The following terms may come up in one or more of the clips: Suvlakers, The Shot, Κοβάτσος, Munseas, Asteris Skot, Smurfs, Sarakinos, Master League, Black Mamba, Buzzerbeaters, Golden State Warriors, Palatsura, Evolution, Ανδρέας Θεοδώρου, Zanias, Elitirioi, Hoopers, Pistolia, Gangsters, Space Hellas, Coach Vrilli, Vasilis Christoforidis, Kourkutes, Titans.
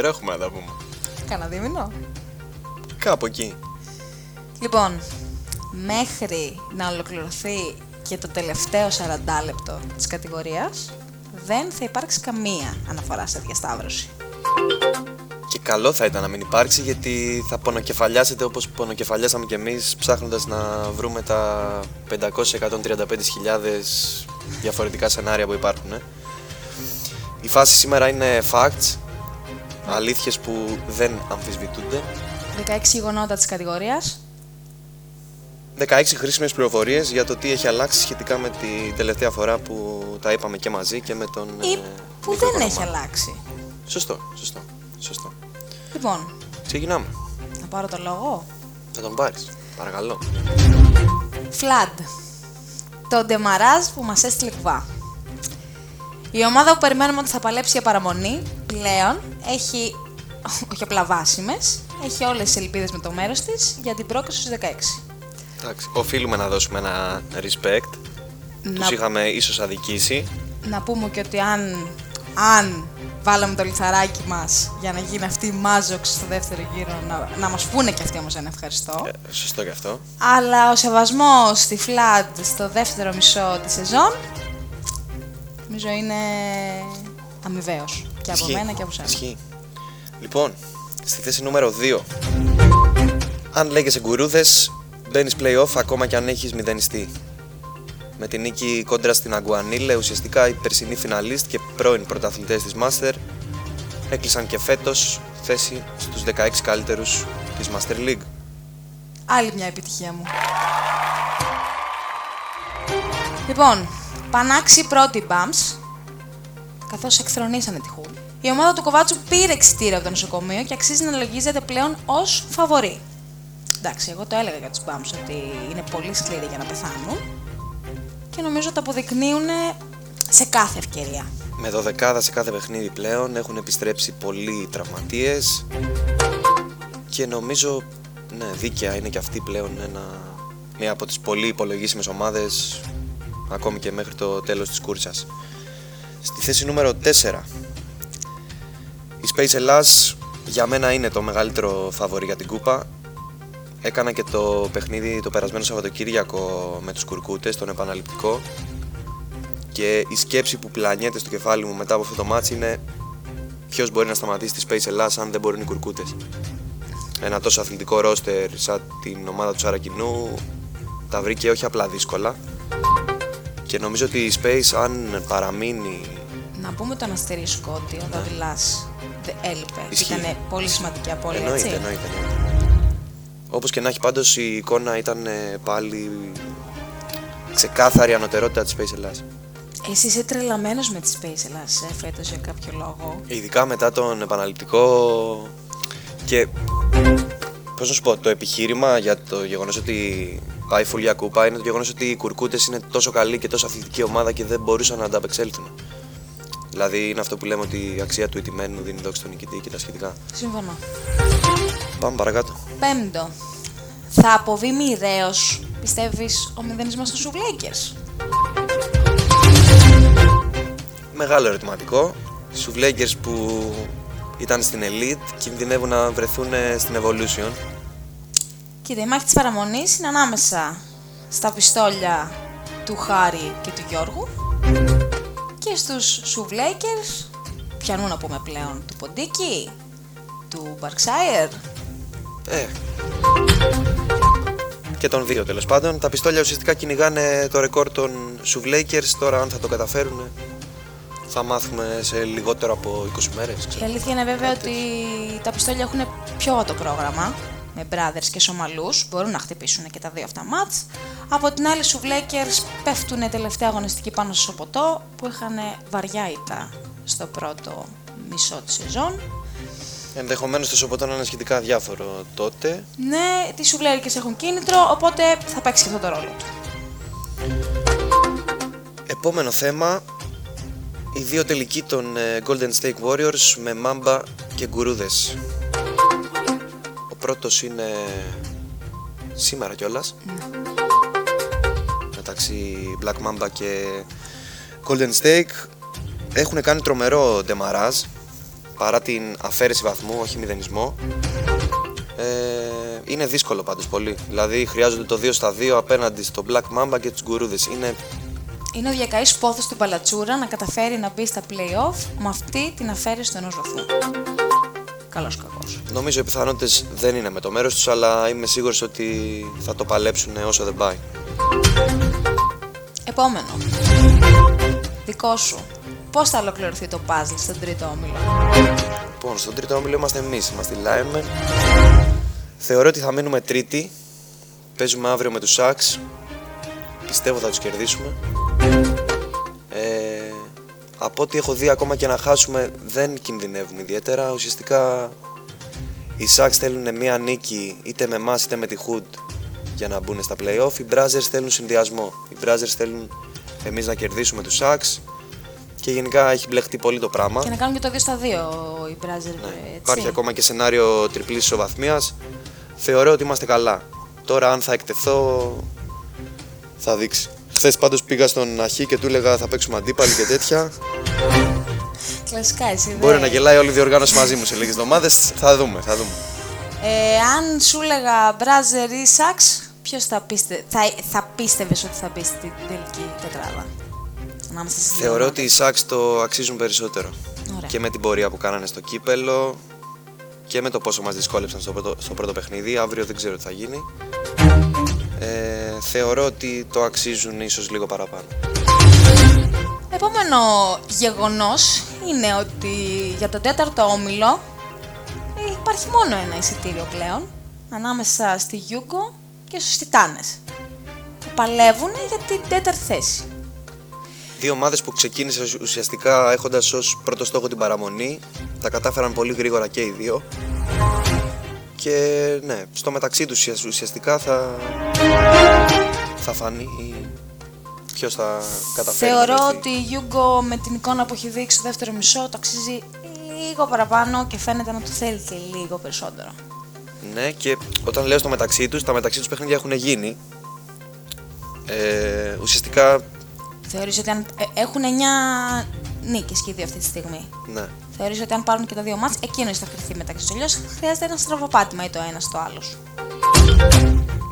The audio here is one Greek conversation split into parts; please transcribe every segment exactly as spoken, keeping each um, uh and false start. καιρό έχουμε να τα πούμε. Κάνα δίμηνο. Κάπου εκεί. Λοιπόν, μέχρι να ολοκληρωθεί και το τελευταίο σαράντα λεπτό της κατηγορίας, δεν θα υπάρξει καμία αναφορά σε διασταύρωση. Και καλό θα ήταν να μην υπάρξει, γιατί θα πονοκεφαλιάσετε όπως πονοκεφαλιάσαμε κι εμείς ψάχνοντας να βρούμε τα πεντακόσιες εκατόν τριάντα πέντε χιλιάδες διαφορετικά σενάρια που υπάρχουν. Ε. Η φάση σήμερα είναι facts, αλήθειες που δεν αμφισβητούνται. δεκαέξι γεγονότα της κατηγορίας. δεκαέξι χρήσιμες πληροφορίες για το τι έχει αλλάξει σχετικά με την τελευταία φορά που τα είπαμε και μαζί και με τον... Ή που δεν οικονομά. Έχει αλλάξει. Σωστό, σωστό, σωστό. Λοιπόν, ξεκινάμε. Να πάρω το λόγο. Να τον πάρεις, παρακαλώ. Φλαντ. Το ντεμαράζ που μας έστειλε κουβά. Η ομάδα που περιμένουμε ότι θα παλέψει για παραμονή, πλέον, έχει... όχι απλά βάσιμες, έχει όλες τις ελπίδες με το μέρος της για την πρόκριση στους δεκαέξι. Εντάξει, οφείλουμε να δώσουμε ένα respect, να... τους είχαμε ίσως αδικήσει. Να πούμε και ότι αν, αν βάλαμε το λιθαράκι μας για να γίνει αυτή η μάζοξη στο δεύτερο γύρο, να, να μας πούνε και αυτοί όμως ένα ευχαριστώ. Ε, σωστό και αυτό. Αλλά ο σεβασμός στη Φλαντ στο δεύτερο μισό της σεζόν, νομίζω είναι αμοιβαίος και από Ισχύ. Μένα και από σένα. Ισχύ. Λοιπόν, στη θέση νούμερο δύο, αν λέγεσαι γκουρούδες, μπαίνεις play-off ακόμα κι αν έχεις μηδενιστεί. Με την νίκη κόντρα στην Αγκουανίλε, ουσιαστικά οι περσινοί φιναλίστ και πρώην πρωταθλητές της Master έκλεισαν και φέτος θέση στους δεκαέξι καλύτερους της Master League. Άλλη μια επιτυχία μου. Λοιπόν, πανάξι πρώτοι Bumps, καθώς εκθρονίσανε τη Χουλ. Η ομάδα του Κοβάτσου πήρε εξιτήριο από το νοσοκομείο και αξίζει να λογίζεται πλέον ως φαβορί. Εντάξει, εγώ το έλεγα για τους Bumps ότι είναι πολύ σκληροί για να πεθάνουν και νομίζω τα αποδεικνύουν σε κάθε ευκαιρία. Με δωδεκάδα σε κάθε παιχνίδι πλέον, έχουν επιστρέψει πολλοί τραυματίες και νομίζω, ναι, δίκαια είναι και αυτή πλέον ένα, μια από τις πολύ υπολογίσιμες ομάδες ακόμη και μέχρι το τέλος της κούρσας. Στη θέση νούμερο τέσσερα, η Space Hellas για μένα είναι το μεγαλύτερο φαβορί για την κούπα. Έκανα και το παιχνίδι το περασμένο Σαββατοκύριακο με τους Kourkutes, τον επαναληπτικό, και η σκέψη που πλανιέται στο κεφάλι μου μετά από αυτό το μάτς είναι ποιος μπορεί να σταματήσει τη Space Hellas αν δεν μπορούν οι Kourkutes. Ένα τόσο αθλητικό ρόστερ σαν την ομάδα του Σαρακινού τα βρήκε όχι απλά δύσκολα και νομίζω ότι η Space αν παραμείνει... Να πούμε τον Asteris Skot, ο Δαβιλάς δεν έλειπε. Ήταν πολύ σημαντική απώλεια, εννοείται, έτσι. Εννοείται, εννοείται. Όπως και να έχει, πάντως η εικόνα ήταν πάλι ξεκάθαρη ανωτερότητα της Space Hellas. Εσύ είσαι τρελαμένος με τη Space Hellas ε, φέτος για κάποιο λόγο. Ειδικά μετά τον επαναληπτικό και πώς να σου πω, το επιχείρημα για το γεγονός ότι πάει φουλιά κούπα είναι το γεγονός ότι οι Kourkutes είναι τόσο καλή και τόσο αθλητική ομάδα και δεν μπορούσαν να ανταπεξέλθουν. Δηλαδή είναι αυτό που λέμε ότι η αξία του ηττημένου δίνει δόξη στον νικητή και τα σχετικά. Συμφωνώ. Πάμε παρακάτω. Πέμπτο. Θα αποβεί μοιραίος, πιστεύεις, ο μηδενισμός στους Suvlakers? Μεγάλο ερωτηματικό. Οι Suvlakers που ήταν στην Elite κινδυνεύουν να βρεθούν στην Evolution. Κοίτα, η μάχη της παραμονής είναι ανάμεσα στα πιστόλια του Χάρη και του Γιώργου και στους Suvlakers, πιανού να πούμε πλέον, του Ποντίκη, του Berkshire. Ε. Και των δύο τέλος πάντων. Τα πιστόλια ουσιαστικά κυνηγάνε το ρεκόρ των Suvlakers. Τώρα, αν θα το καταφέρουν, θα μάθουμε σε λιγότερο από είκοσι μέρες. Η αλήθεια είναι βέβαια ότι τα πιστόλια έχουν πιο άτο πρόγραμμα με Brothers και Σομαλούς. Μπορούν να χτυπήσουν και τα δύο αυτά μάτς. Από την άλλη, Suvlakers πέφτουν τελευταία αγωνιστική πάνω στο Σοποτό που είχαν βαριά ήττα στο πρώτο μισό της σεζόν. Ενδεχομένως το Σοποτό να είναι σχετικά διάφορο τότε. Ναι, τις Suvlakers έχουν κίνητρο, οπότε θα παίξει και αυτό το ρόλο του. Επόμενο θέμα, οι δύο τελικοί των Golden State Warriors με Mamba και Γκουρούδες. Ο πρώτος είναι σήμερα κιόλας, mm. μεταξύ Black Mamba και Golden State. Έχουν κάνει τρομερό ντεμαράζ. παρά την αφαίρεση βαθμού, όχι μηδενισμό. Ε, είναι δύσκολο πάντως πολύ. Δηλαδή χρειάζονται το δύο στα δύο απέναντι στο Black Mamba και τους Γκουρούδες. Είναι... Είναι ο διακαής πόθος του Παλατσούρα να καταφέρει να μπει στα play-off με αυτή την αφαίρεση του ενός βαθμού. Καλός κακός. Νομίζω οι πιθανότητες δεν είναι με το μέρος τους, αλλά είμαι σίγουρος ότι θα το παλέψουν όσο δεν πάει. Επόμενο. Δικό σου. Πώς θα ολοκληρωθεί το puzzle στον τρίτο όμιλο? Λοιπόν, στον τρίτο όμιλο είμαστε εμείς, είμαστε η Λάιμερ. Θεωρώ ότι θα μείνουμε τρίτη. Παίζουμε αύριο με τους Saxs. Πιστεύω θα τους κερδίσουμε. Ε, από ό,τι έχω δει, ακόμα και να χάσουμε δεν κινδυνεύουμε ιδιαίτερα. Ουσιαστικά οι Saxs θέλουν μία νίκη είτε με εμάς είτε με τη Hood για να μπουν στα play-off. Οι Brazers θέλουν συνδυασμό. Οι Brazers θέλουν εμείς να κερδίσουμε τους Saxs. Και γενικά έχει μπλεχτεί πολύ το πράγμα. Και να κάνουν και το δύο στα δύο οι Brazers. Ναι. Υπάρχει ακόμα και σενάριο τριπλής ισοβαθμίας. Θεωρώ ότι είμαστε καλά. Τώρα αν θα εκτεθώ θα δείξει. Χθες πάντως πήγα στον Αχή και του έλεγα θα παίξουμε αντίπαλοι και τέτοια. Κλασικά εσύ. Μπορεί δε... να γελάει όλη η διοργάνωση μαζί μου σε λίγες εβδομάδες. Θα δούμε, θα δούμε. Ε, αν σου έλεγα Brazzers ή Saxs, ποιος θα, πίστε... θα... θα πίστευες ότι θα μπει στην τελική τετράδα? Θεωρώ ότι οι Saxs το αξίζουν περισσότερο. Ωραία. Και με την πορεία που κάνανε στο κύπελο και με το πόσο μας δυσκόλεψαν στο πρώτο, στο πρώτο παιχνίδι. Αύριο δεν ξέρω τι θα γίνει. Ε, θεωρώ ότι το αξίζουν ίσως λίγο παραπάνω. Επόμενο γεγονός είναι ότι για τον τέταρτο όμιλο υπάρχει μόνο ένα εισιτήριο πλέον ανάμεσα στη Yugo και στους Τιτάνες που παλεύουν για την τέταρτη θέση. Δύο ομάδες που ξεκίνησαν ουσιαστικά έχοντας ως πρώτο στόχο την παραμονή, τα κατάφεραν πολύ γρήγορα και οι δύο. Και ναι, στο μεταξύ τους ουσιαστικά θα, θα φανεί ποιος θα καταφέρει. Θεωρώ ότι η Yugo με την εικόνα που έχει δείξει στο δεύτερο μισό το αξίζει λίγο παραπάνω και φαίνεται να το θέλει και λίγο περισσότερο. Ναι, και όταν λέω στο μεταξύ τους, τα μεταξύ τους παιχνίδια έχουν γίνει. Ε, ουσιαστικά... Θεωρείς ότι αν έχουν εννιά νίκες και οι δύο αυτή τη στιγμή. Ναι. Θεωρείς ότι αν πάρουν και τα δύο μάτς, εκείνος θα κρυφθεί μεταξύ τους. Αλλιώς χρειάζεται ένα στραβοπάτημα ή το ένα στο άλλο.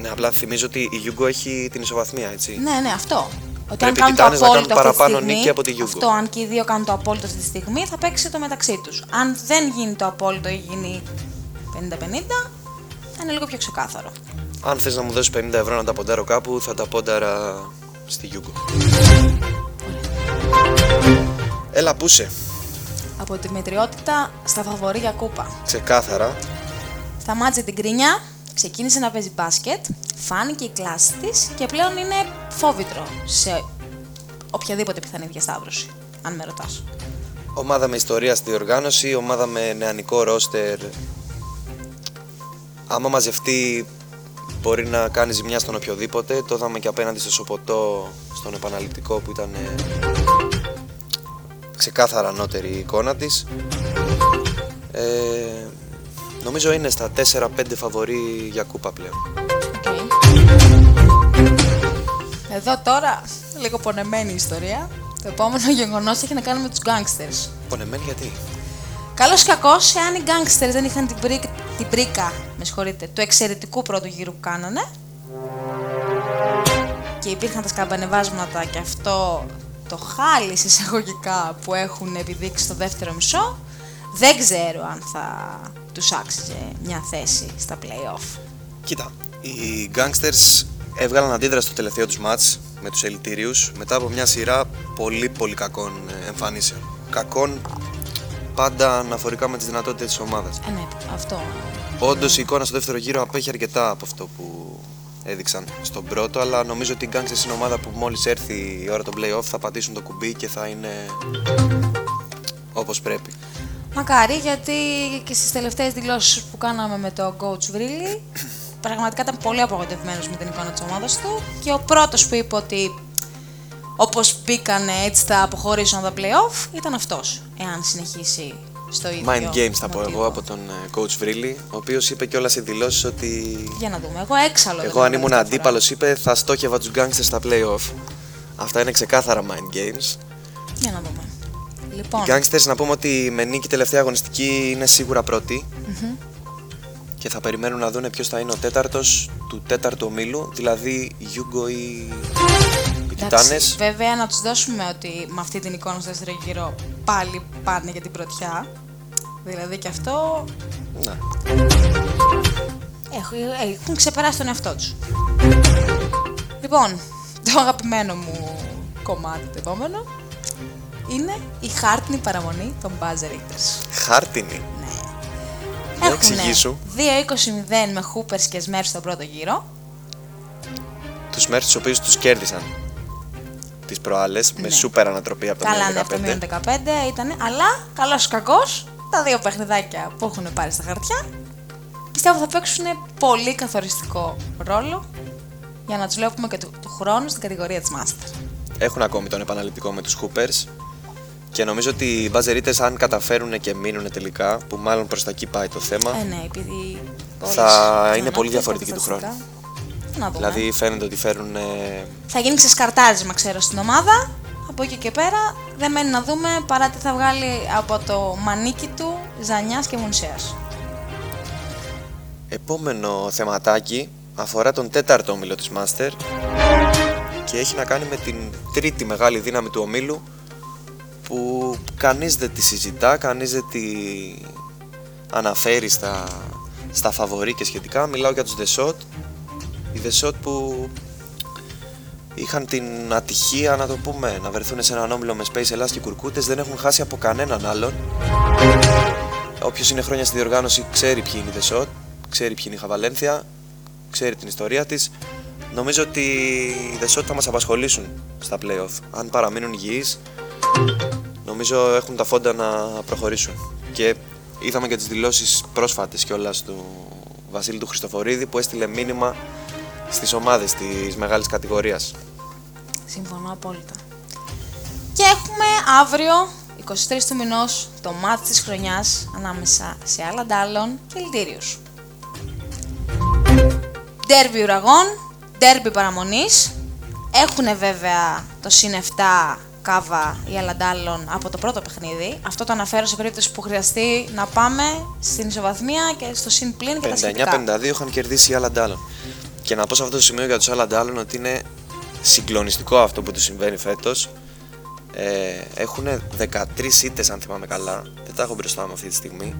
Ναι, απλά θυμίζω ότι η Yugo έχει την ισοβαθμία, έτσι. Ναι, ναι, αυτό. Ότι πρέπει αν κάνουν το απόλυτο αυτή τη στιγμή, από τη Yugo. Αυτό, αν και οι δύο κάνουν το απόλυτο αυτή τη στιγμή, θα παίξει το μεταξύ τους. Αν δεν γίνει το απόλυτο ή γίνει πενήντα πενήντα, θα είναι λίγο πιο ξεκάθαρο. Αν θες να μου δώσεις πενήντα ευρώ να τα ποντάρω κάπου, θα τα ποντάρα στη Yugo. Έλα, πούσε. Από τη μετριότητα στα φαβορί για κούπα. Ξεκάθαρα. Σταμάτησε την κρίνια, ξεκίνησε να παίζει μπάσκετ, φάνηκε η κλάση της και πλέον είναι φόβητρο σε οποιαδήποτε πιθανή διασταύρωση, αν με ρωτάς. Ομάδα με ιστορία στη διοργάνωση, ομάδα με νεανικό ρόστερ. Άμα μαζευτεί μπορεί να κάνει ζημιά στον οποιοδήποτε. Το είδαμε και απέναντι στο Σοποτό, στον επαναληπτικό που ήταν... ξεκάθαρα ανώτερη η εικόνα της. Ε, νομίζω είναι στα τέσσερα πέντε φαβορί για κούπα πλέον. Okay. Εδώ τώρα, λίγο πονεμένη η ιστορία. Το επόμενο γεγονός έχει να κάνει με τους Gangsters. Πονεμένη γιατί? Καλώς ή κακώς, εάν οι Gangsters δεν είχαν την, πρί... την πρίκα, με συγχωρείτε, του εξαιρετικού πρώτου γύρου που κάνανε και υπήρχαν τα σκαμπανεβάσματα και αυτό... το χάλι εισαγωγικά που έχουν επιδείξει στο δεύτερο μισό, δεν ξέρω αν θα τους άξιζε μια θέση στα play-off. Κοίτα, οι Gangsters έβγαλαν αντίδραση στο τελευταίο τους μάτς με τους Ελιτηρίους μετά από μια σειρά πολύ πολύ κακών εμφανίσεων. Κακών πάντα αναφορικά με τις δυνατότητες της ομάδας. Ε, ναι, αυτό. Όντως η εικόνα στο δεύτερο γύρο απέχει αρκετά από αυτό που... έδειξαν στον πρώτο, αλλά νομίζω ότι οι Gangsters είναι ομάδα που μόλις έρθει η ώρα των play-off θα πατήσουν το κουμπί και θα είναι όπως πρέπει. Μακάρι, γιατί και στις τελευταίες δηλώσεις που κάναμε με τον Coach Vrilli πραγματικά ήταν πολύ απογοητευμένος με την εικόνα της ομάδας του και ο πρώτος που είπε ότι όπως μπήκανε έτσι θα αποχωρήσουν τα play-off ήταν αυτός, εάν συνεχίσει στο ίδιο Mind Games θα πω εγώ από τον Coach Vrilli, ο οποίος είπε κιόλας σε δηλώσεις ότι... Για να δούμε, εγώ έξαλλο. Εγώ αν ήμουν αντίπαλος είπε θα στόχευα τους Gangsters στα play-off. Αυτά είναι ξεκάθαρα Mind Games. Για να δούμε. Λοιπόν. Οι Gangsters, να πούμε ότι με νίκη τελευταία αγωνιστική είναι σίγουρα πρώτοι. Mm-hmm. Και θα περιμένουν να δουν ποιος θα είναι ο τέταρτος του τέταρτου ομίλου, δηλαδή Yugo ή οι Titans. Βέβαια, να τους δώσουμε ότι με αυτή την εικόνα στο δεύτερο γύρο πάλι πάνε για την πρωτιά. Δηλαδή και αυτό. Να. Έχουν, έχουν ξεπεράσει τον εαυτό τους. Λοιπόν, το αγαπημένο μου κομμάτι το επόμενο είναι η χάρτινη παραμονή των Buzzerbeaters. Χάρτινη? Ναι. Έχουν δύο είκοσι μηδέν με Hoopers και Smurfs στον πρώτο γύρο. Τους Smurfs τους οποίους τους κέρδισαν τις προάλλες, ναι, με σούπερ ανατροπή από το μείον δεκαπέντε. Καλά, ναι, από το μείον δεκαπέντε ήταν, αλλά καλώς κακώς τα δύο παιχνιδάκια που έχουν πάρει στα χαρτιά πιστεύω θα παίξουν πολύ καθοριστικό ρόλο για να τους βλέπουμε και του, του χρόνου στην κατηγορία της Master. Έχουν ακόμη τον επαναληπτικό με τους Hoopers και νομίζω ότι οι Buzzerbeaters, αν καταφέρουν και μείνουν τελικά, που μάλλον προς τα εκεί πάει το θέμα, ε, ναι, επειδή θα είναι πολύ διαφορετική του χρόνου. Να δούμε. Δηλαδή φαίνεται ότι φέρουν... Θα γίνει ξεσκαρτάρισμα, ξέρω, στην ομάδα. Από εκεί και πέρα δεν μένει να δούμε παρά τι θα βγάλει από το μανίκι του Ζανιάς και Μουνσέας. Επόμενο θεματάκι αφορά τον τέταρτο όμιλο της Master και έχει να κάνει με την τρίτη μεγάλη δύναμη του ομίλου που κανείς δεν τη συζητά, κανείς δεν τη αναφέρει στα, στα φαβορί και σχετικά. Μιλάω για τους The Shot, οι The Shot που είχαν την ατυχία, να το πούμε, να βρεθούν σε έναν όμιλο με Space Hellas και Kourkutes, δεν έχουν χάσει από κανέναν άλλον. Όποιος είναι χρόνια στη διοργάνωση ξέρει ποιοι είναι οι The Shot, ξέρει ποιοι είναι η Χαβαλένθια, ξέρει την ιστορία της. Νομίζω ότι οι The Shot θα μας απασχολήσουν στα play-off. Αν παραμείνουν υγιείς, νομίζω έχουν τα φόντα να προχωρήσουν. Και είδαμε και τις δηλώσεις πρόσφατες κιόλας του Βασίλη του Χριστοφορίδη που έστειλε μήνυμα στις ομάδες της μεγάλης κατηγορίας. Συμφωνώ απόλυτα. Και έχουμε αύριο, εικοστή τρίτη του μηνός, το μάτς της χρονιάς ανάμεσα σε άλλα ντάλλον και Ελιτήριους. Ντέρμπι ουραγών, ντέρμπι παραμονής. Έχουνε βέβαια το συν επτά κάβα οι Αλαντάλλων από το πρώτο παιχνίδι. Αυτό το αναφέρω σε περίπτωση που χρειαστεί να πάμε στην ισοβαθμία και στο συν πλήν και τα σχετικά. πενήντα εννιά πενήντα δύο είχαν κερδίσει οι Αλαντάλλων. Και να πω σε αυτό το σημείο για τους Αλαντάλλων ότι είναι συγκλονιστικό αυτό που τους συμβαίνει φέτος. Ε, έχουν δεκατρείς ήττες, αν θυμάμαι καλά. Δεν τα έχω μπροστά μου αυτή τη στιγμή.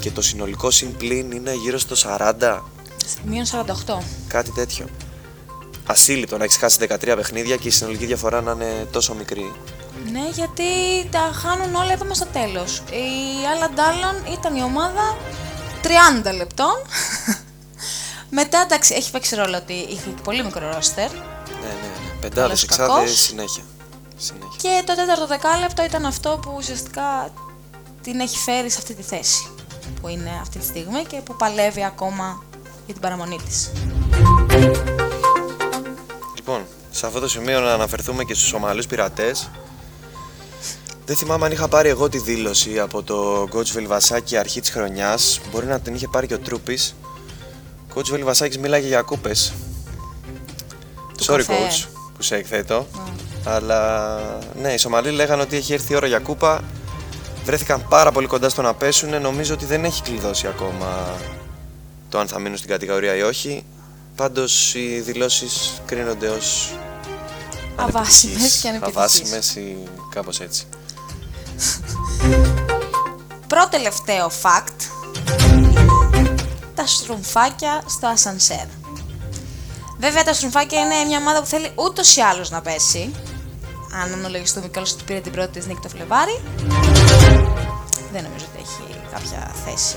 Και το συνολικό συν πλήν είναι γύρω στο σαράντα. Μείον σαράντα οκτώ. Κάτι τέτοιο. Ασύλληπτο να έχεις χάσει δεκατρία παιχνίδια και η συνολική διαφορά να είναι τόσο μικρή. Ναι, γιατί τα χάνουν όλα, είπαμε, στο τέλος. Η Αλαντάλλον ήταν η ομάδα τριάντα λεπτών. Μετά, εντάξει, έχει παίξει ρόλο ότι είχε πολύ μικρό ρόστερ. Ναι, ναι, ναι. Πεντάδες, εξάδες, συνέχεια. συνέχεια. Και το τέταρτο δεκάλεπτο ήταν αυτό που ουσιαστικά την έχει φέρει σε αυτή τη θέση που είναι αυτή τη στιγμή και που παλεύει ακόμα για την παραμονή της. Λοιπόν, σε αυτό το σημείο να αναφερθούμε και στους Ομαλούς πειρατές. Δεν θυμάμαι αν είχα πάρει εγώ τη δήλωση από το Gotsvili Vassakis αρχή της χρονιάς. Μπορεί να την είχε πάρει και ο Τρούπης. Gotsvili Vassakis μίλαγε για κούπες. Sorry καφέ. Coach, που σε εκθέτω. Mm. Αλλά ναι, οι Σομαλοί λέγανε ότι έχει έρθει η ώρα για κούπα. Βρέθηκαν πάρα πολύ κοντά στο να πέσουν. Νομίζω ότι δεν έχει κλειδώσει ακόμα το αν θα μείνουν στην κατηγορία ή όχι. Πάντως οι δηλώσεις κρίνονται ως αβάσιμες και ανεπιτυχείς. Αβάσιμες ή κάπως έτσι. Πρώτο τελευταίο fact. Τα Strumfakia στο ασανσέρ. Βέβαια τα Strumfakia είναι μια ομάδα που θέλει ούτως ή άλλως να πέσει. Αν αναλογιστούμε Μikolos ότι πήρε την πρώτη της νίκη το Φλεβάρι, δεν νομίζω ότι έχει κάποια θέση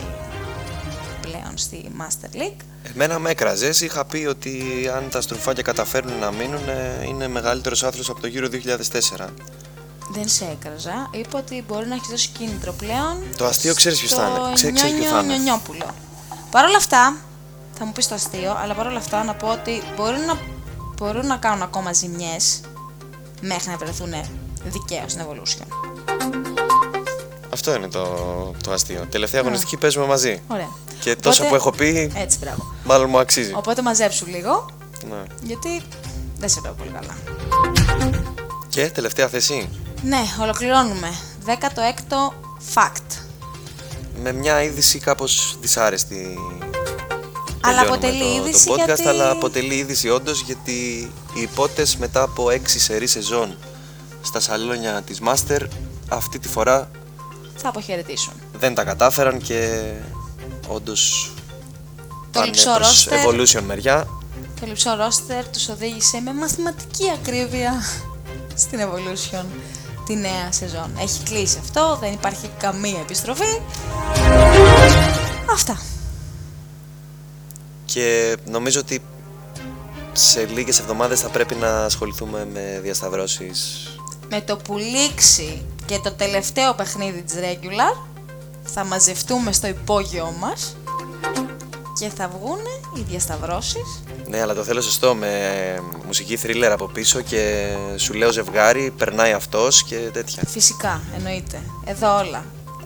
πλέον στη Master League. Εμένα με έκραζες, είχα πει ότι αν τα Strumfakia καταφέρουν να μείνουν είναι μεγαλύτερος άθλος από το γύρο δύο χιλιάδες τέσσερα. Δεν σε έκραζα, είπα ότι μπορεί να έχεις δώσει κίνητρο πλέον. Το αστείο ξέρεις ποιος θα είναι, ξέρεις ποιος θα είναι. Νιονιόπουλο. Παρ' όλα αυτά, θα μου πεις το αστείο, αλλά παρ' όλα αυτά να πω ότι μπορούν να, μπορούν να κάνουν ακόμα ζημιές μέχρι να βρεθούν δικαίως στην Evolution. Αυτό είναι το, το αστείο. Τελευταία αγωνιστική παίζουμε μαζί. Ωραία. Και τόσο οπότε, που έχω πει, έτσι, μάλλον μου αξίζει. Οπότε μαζέψου λίγο, ναι, γιατί δεν σε βλέπω πολύ καλά. Και τελευταία θέση. Ναι, ολοκληρώνουμε. δέκατο έκτο fact. Με μια είδηση κάπως δυσάρεστη. Αλλά αποτελεί το, είδηση το podcast, γιατί... αλλά αποτελεί είδηση όντως, γιατί οι υπότες μετά από έξι σερί σεζόν στα σαλόνια της Master αυτή τη φορά θα αποχαιρετήσουν. Δεν τα κατάφεραν και όντως το λυψό ρόστερ, Evolution μεριά. Το λυψό ρόστερ τους οδήγησε με μαθηματική ακρίβεια στην Evolution τη νέα σεζόν. Έχει κλείσει αυτό, δεν υπάρχει καμία επιστροφή. Αυτά. Και νομίζω ότι σε λίγες εβδομάδες θα πρέπει να ασχοληθούμε με διασταυρώσεις. Με το που λήξει και το τελευταίο παιχνίδι της regular, θα μαζευτούμε στο υπόγειό μας και θα βγουν οι διασταυρώσεις. Ναι, αλλά το θέλω σωστό, με μουσική thriller από πίσω και σου λέω ζευγάρι, περνάει αυτός και τέτοια. Φυσικά, εννοείται. Εδώ όλα.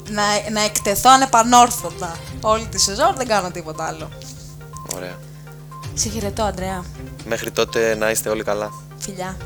Να, να εκτεθώ ανεπανόρθωτα όλη τη σεζόν, δεν κάνω τίποτα άλλο. Ωραία. Σε χαιρετώ, Αντρέα. Μέχρι τότε να είστε όλοι καλά. Φιλιά.